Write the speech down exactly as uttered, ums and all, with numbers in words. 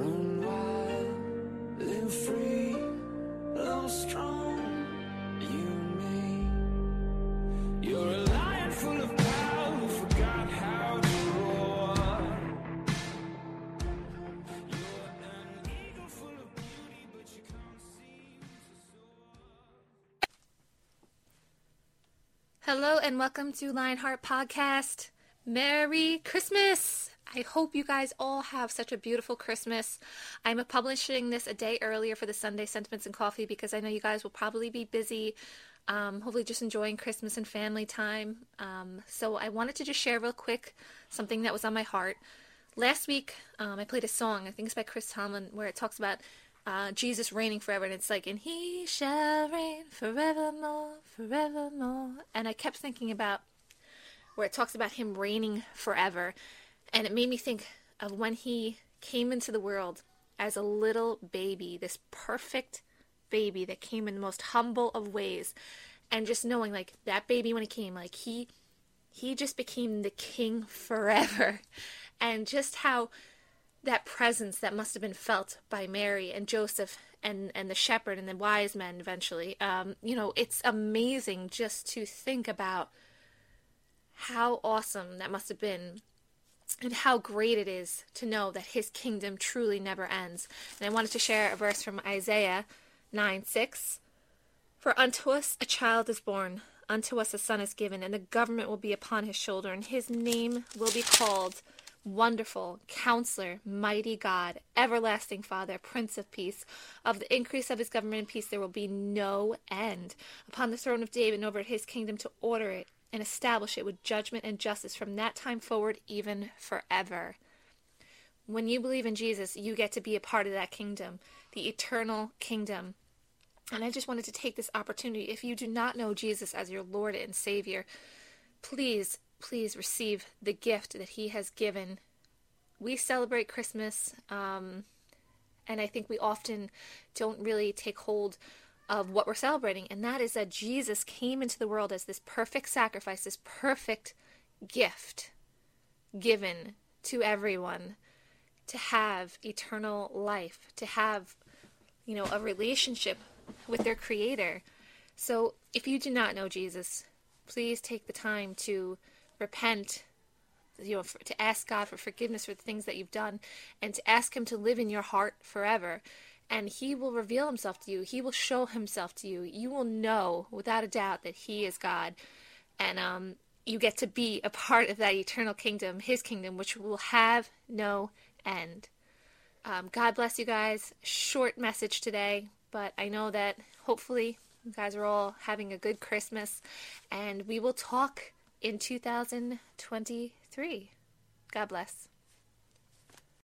Run wild, live free, love strong, you me. You're a lion full of power who forgot how to roar. You're an eagle full of beauty, but you can't seem to soar. Hello and welcome to Lionheart Podcast. Merry Christmas! I hope you guys all have such a beautiful Christmas. I'm publishing this a day earlier for the Sunday Sentiments and Coffee because I know you guys will probably be busy, um, hopefully just enjoying Christmas and family time. Um, so I wanted to just share real quick something that was on my heart. Last week, um, I played a song, I think it's by Chris Tomlin, where it talks about uh, Jesus reigning forever. And it's like, and he shall reign forevermore, forevermore. And I kept thinking about where it talks about him reigning forever. And it made me think of when he came into the world as a little baby, this perfect baby that came in the most humble of ways. And just knowing, like, that baby when he came, like, he he just became the king forever. And just how that presence that must have been felt by Mary and Joseph and, and the shepherd and the wise men eventually. Um, you know, it's amazing just to think about how awesome that must have been and how great it is to know that his kingdom truly never ends. And I wanted to share a verse from Isaiah nine six. For unto us a child is born, unto us a son is given, and the government will be upon his shoulder, and his name will be called Wonderful, Counselor, Mighty God, Everlasting Father, Prince of Peace. Of the increase of his government and peace there will be no end. Upon the throne of David and over his kingdom to order it, and establish it with judgment and justice from that time forward, even forever. When you believe in Jesus, you get to be a part of that kingdom, the eternal kingdom. And I just wanted to take this opportunity. If you do not know Jesus as your Lord and Savior, please, please receive the gift that he has given. We celebrate Christmas, um, and I think we often don't really take hold of what we're celebrating, and that is that Jesus came into the world as this perfect sacrifice, this perfect gift given to everyone to have eternal life, to have, you know, a relationship with their Creator. So if you do not know Jesus, please take the time to repent, you know, for, to ask God for forgiveness for the things that you've done, and to ask him to live in your heart forever. And he will reveal himself to you. He will show himself to you. You will know without a doubt that he is God. And um, you get to be a part of that eternal kingdom, his kingdom, which will have no end. Um, God bless you guys. Short message today. But I know that hopefully you guys are all having a good Christmas. And we will talk in two thousand twenty-three. God bless.